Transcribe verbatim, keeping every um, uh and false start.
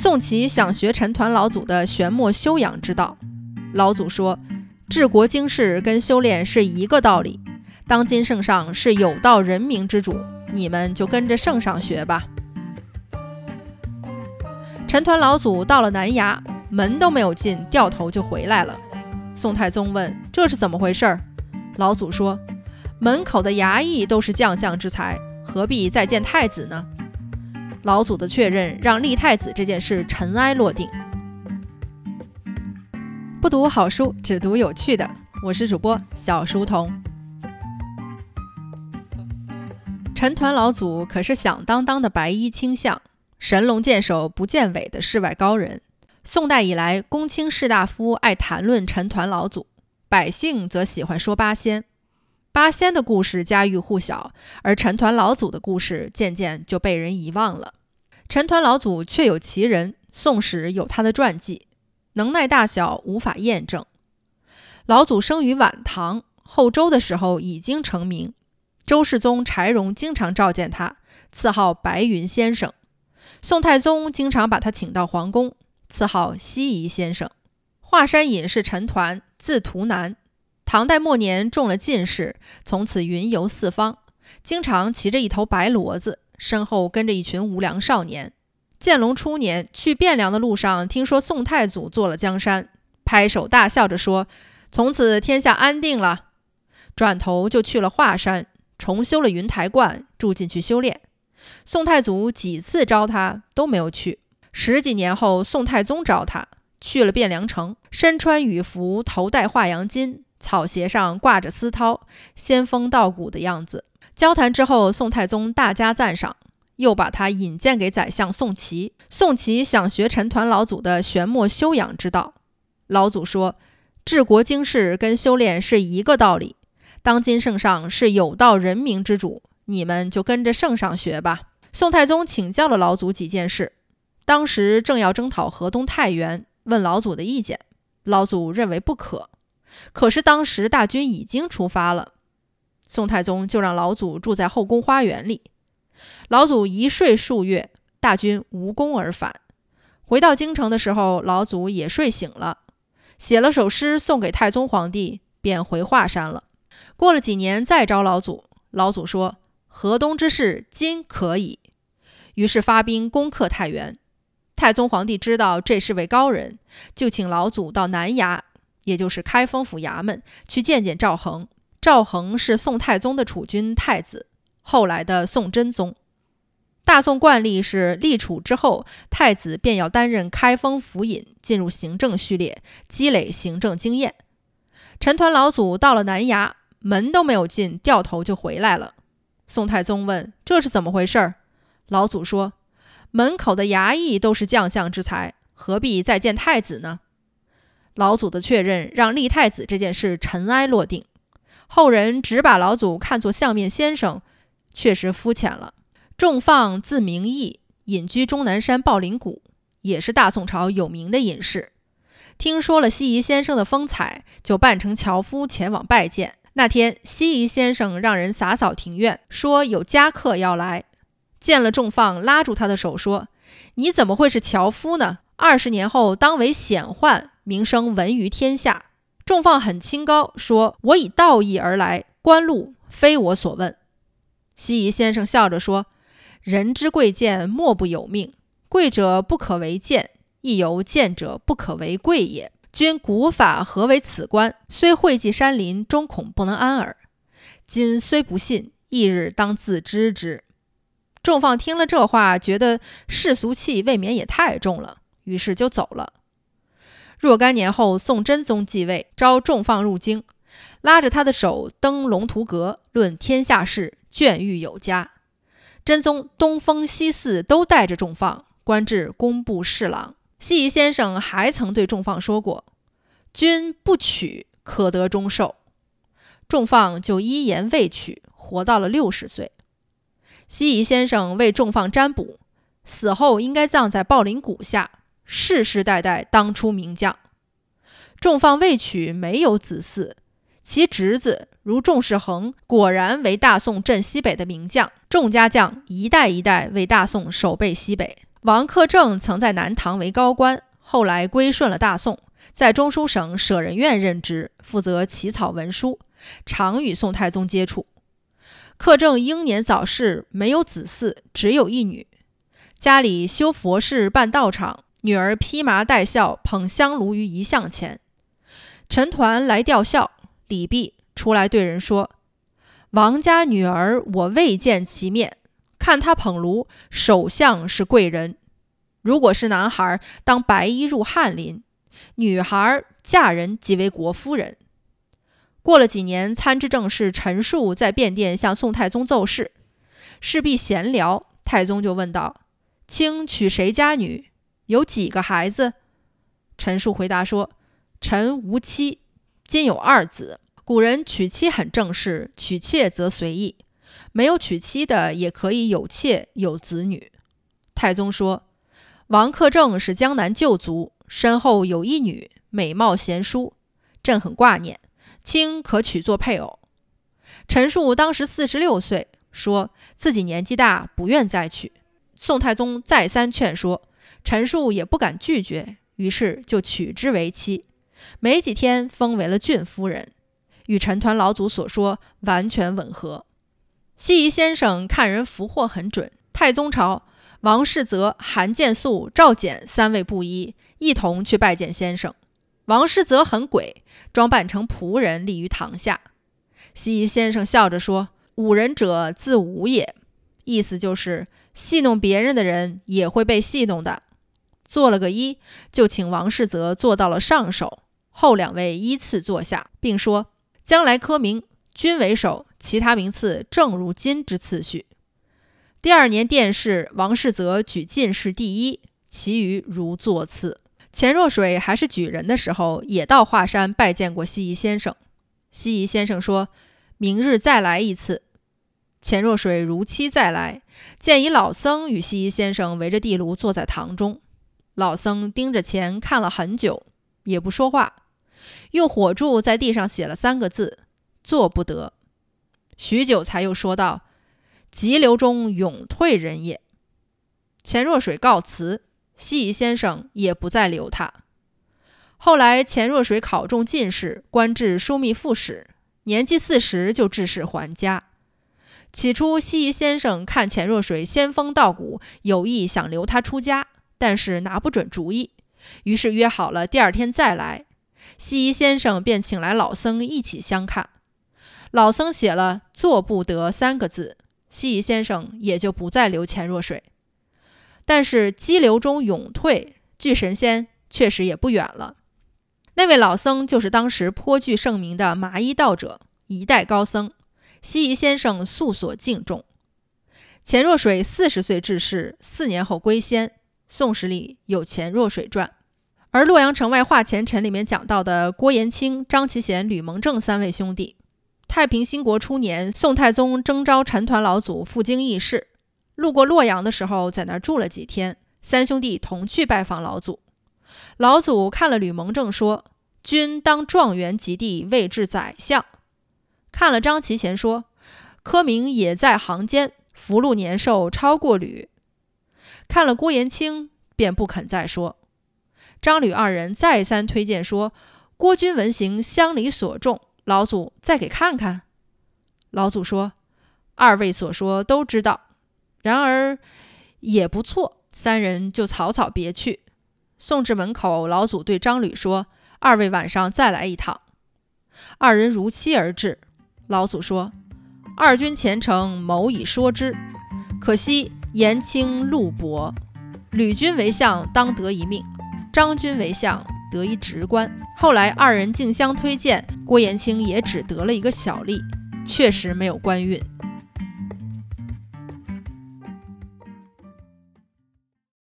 宋祁想学陈抟老祖的玄默修养之道，老祖说治国经世跟修炼是一个道理，当今圣上是有道人民之主，你们就跟着圣上学吧。陈抟老祖到了南衙，门都没有进，掉头就回来了。宋太宗问这是怎么回事，老祖说门口的衙役都是将相之才，何必再见太子呢？老祖的确认让立太子这件事尘埃落定。不读好书，只读有趣的。我是主播小书童。陈抟老祖可是响当当的白衣卿相，神龙见首不见尾的世外高人。宋代以来，公卿士大夫爱谈论陈抟老祖，百姓则喜欢说八仙。八仙的故事家喻户晓，而陈抟老祖的故事渐渐就被人遗忘了。陈抟老祖确有其人，宋史有他的传记，能耐大小无法验证。老祖生于晚唐，后周的时候已经成名，周世宗柴荣经常召见他，赐号白云先生。宋太宗经常把他请到皇宫，赐号西夷先生。华山隐士陈抟，字图南，唐代末年中了进士，从此云游四方，经常骑着一头白骡子，身后跟着一群无良少年。建隆初年去汴梁的路上，听说宋太祖坐了江山，拍手大笑着说从此天下安定了，转头就去了华山，重修了云台观，住进去修炼。宋太祖几次招他都没有去，十几年后宋太宗招他去了汴梁城，身穿羽服，头戴华阳巾，草鞋上挂着丝绦，仙风道骨的样子。交谈之后，宋太宗大加赞赏，又把他引荐给宰相宋祁。宋祁想学陈抟老祖的玄默修养之道，老祖说治国经世跟修炼是一个道理，当今圣上是有道人民之主，你们就跟着圣上学吧。宋太宗请教了老祖几件事，当时正要征讨河东太原，问老祖的意见，老祖认为不可。可是当时大军已经出发了，宋太宗就让老祖住在后宫花园里。老祖一睡数月，大军无功而返。回到京城的时候，老祖也睡醒了，写了首诗送给太宗皇帝，便回华山了。过了几年再招老祖，老祖说河东之事今可矣，于是发兵攻克太原。太宗皇帝知道这是位高人，就请老祖到南衙，也就是开封府衙门去见见赵恒。赵恒是宋太宗的储君太子，后来的宋真宗。大宋惯例是立储之后，太子便要担任开封府尹，进入行政序列，积累行政经验。陈抟老祖到了南衙，门都没有进，掉头就回来了。宋太宗问这是怎么回事，老祖说门口的衙役都是将相之才，何必再见太子呢？老祖的确认让立太子这件事尘埃落定，后人只把老祖看作相面先生，确实肤浅了。仲放字明义，隐居终南山抱林谷，也是大宋朝有名的隐士。听说了西夷先生的风采，就扮成樵夫前往拜见。那天西夷先生让人洒扫庭院，说有家客要来，见了仲放拉住他的手说你怎么会是樵夫呢？二十年后当为显宦，名声闻于天下。仲放很清高，说我以道义而来，官路非我所问。西夷先生笑着说人之贵贱莫不有命，贵者不可为贱，亦犹贱者不可为贵也。君古法何为此观，虽惠济山林，终恐不能安耳。今虽不信，翌日当自知之。仲放听了这话，觉得世俗气未免也太重了，于是就走了。若干年后，宋真宗继位，召仲放入京，拉着他的手登龙图阁，论天下事，隽誉有加。真宗东风西寺都带着仲放，官至工部侍郎。西夷先生还曾对仲放说过君不娶可得终寿，仲放就依言未娶，活到了六十岁。西夷先生为仲放占卜，死后应该葬在抱林谷下，世世代代当出名将。仲放未娶，没有子嗣，其侄子如仲士衡果然为大宋镇西北的名将，仲家将一代一代为大宋守备西北。王克正曾在南唐为高官，后来归顺了大宋，在中书省舍人院任职，负责起草文书，常与宋太宗接触。克正英年早逝，没有子嗣，只有一女。家里修佛事办道场，女儿披麻戴孝，捧香炉于遗像前。陈抟来吊孝，李泌出来对人说：“王家女儿，我未见其面，看她捧炉，首相是贵人。如果是男孩，当白衣入翰林；女孩嫁人即为国夫人。”过了几年，参知政事陈述在汴殿向宋太宗奏事，事毕闲聊，太宗就问道：“卿娶谁家女？有几个孩子？”陈述回答说：“臣无妻，今有二子。”古人娶妻很正式，娶妾则随意，没有娶妻的也可以有妾有子女。太宗说：“王克正是江南旧族，身后有一女，美貌贤淑，朕很挂念，卿可娶做配偶。”陈述当时四十六岁，说自己年纪大，不愿再娶。宋太宗再三劝说，陈述也不敢拒绝，于是就娶之为妻。没几天，封为了郡夫人，与陈抟老祖所说完全吻合。西夷先生看人福祸很准。太宗朝，王世泽、韩建素、赵简三位布衣一同去拜见先生。王世泽很鬼，装扮成仆人立于堂下。西夷先生笑着说：“忤人者自侮也。”意思就是戏弄别人的人也会被戏弄的。做了个揖，就请王世泽坐到了上首，后两位依次坐下，并说：“将来科名，均为首，其他名次正如今之次序。”第二年殿试，王世泽举进士第一，其余如座次。钱若水还是举人的时候，也到华山拜见过西夷先生。西夷先生说：“明日再来一次。”钱若水如期再来，见一老僧与西夷先生围着地炉坐在堂中。老僧盯着钱看了很久，也不说话，用火柱在地上写了三个字：“做不得。”许久才又说道：“急流中永退人也。”钱若水告辞，西夷先生也不再留他。后来钱若水考中进士，官至枢密副使，年纪四十就致仕还家。起初西夷先生看钱若水仙风道骨，有意想留他出家，但是拿不准主意，于是约好了第二天再来。西夷先生便请来老僧一起相看，老僧写了“做不得”三个字，西夷先生也就不再留钱若水。但是激流中涌退，距神仙确实也不远了。那位老僧就是当时颇具盛名的麻衣道者，一代高僧，西夷先生素所敬重。钱若水四十岁致仕，四年后归仙。宋史里有钱若水传。而洛阳城外化前陈里面讲到的郭延清、张其贤、吕蒙正三位兄弟，太平兴国初年，宋太宗征召陈抟老祖赴京议事，路过洛阳的时候，在那儿住了几天。三兄弟同去拜访老祖。老祖看了吕蒙正说：“君当状元及第，位至宰相。”看了张其贤说：“科名也在行间，福禄年寿超过吕。”看了郭延清，便不肯再说。张吕二人再三推荐说：“郭君文行乡里所重，老祖再给看看。”老祖说：“二位所说都知道，然而也不错。”三人就草草别去。送至门口，老祖对张吕说：“二位晚上再来一趟。”二人如期而至。老祖说：“二君前程，某已说之，可惜延清路薄，吕君为相，当得一命；张君为相，得一职官。”后来二人竞相推荐，郭延清也只得了一个小吏，确实没有官运。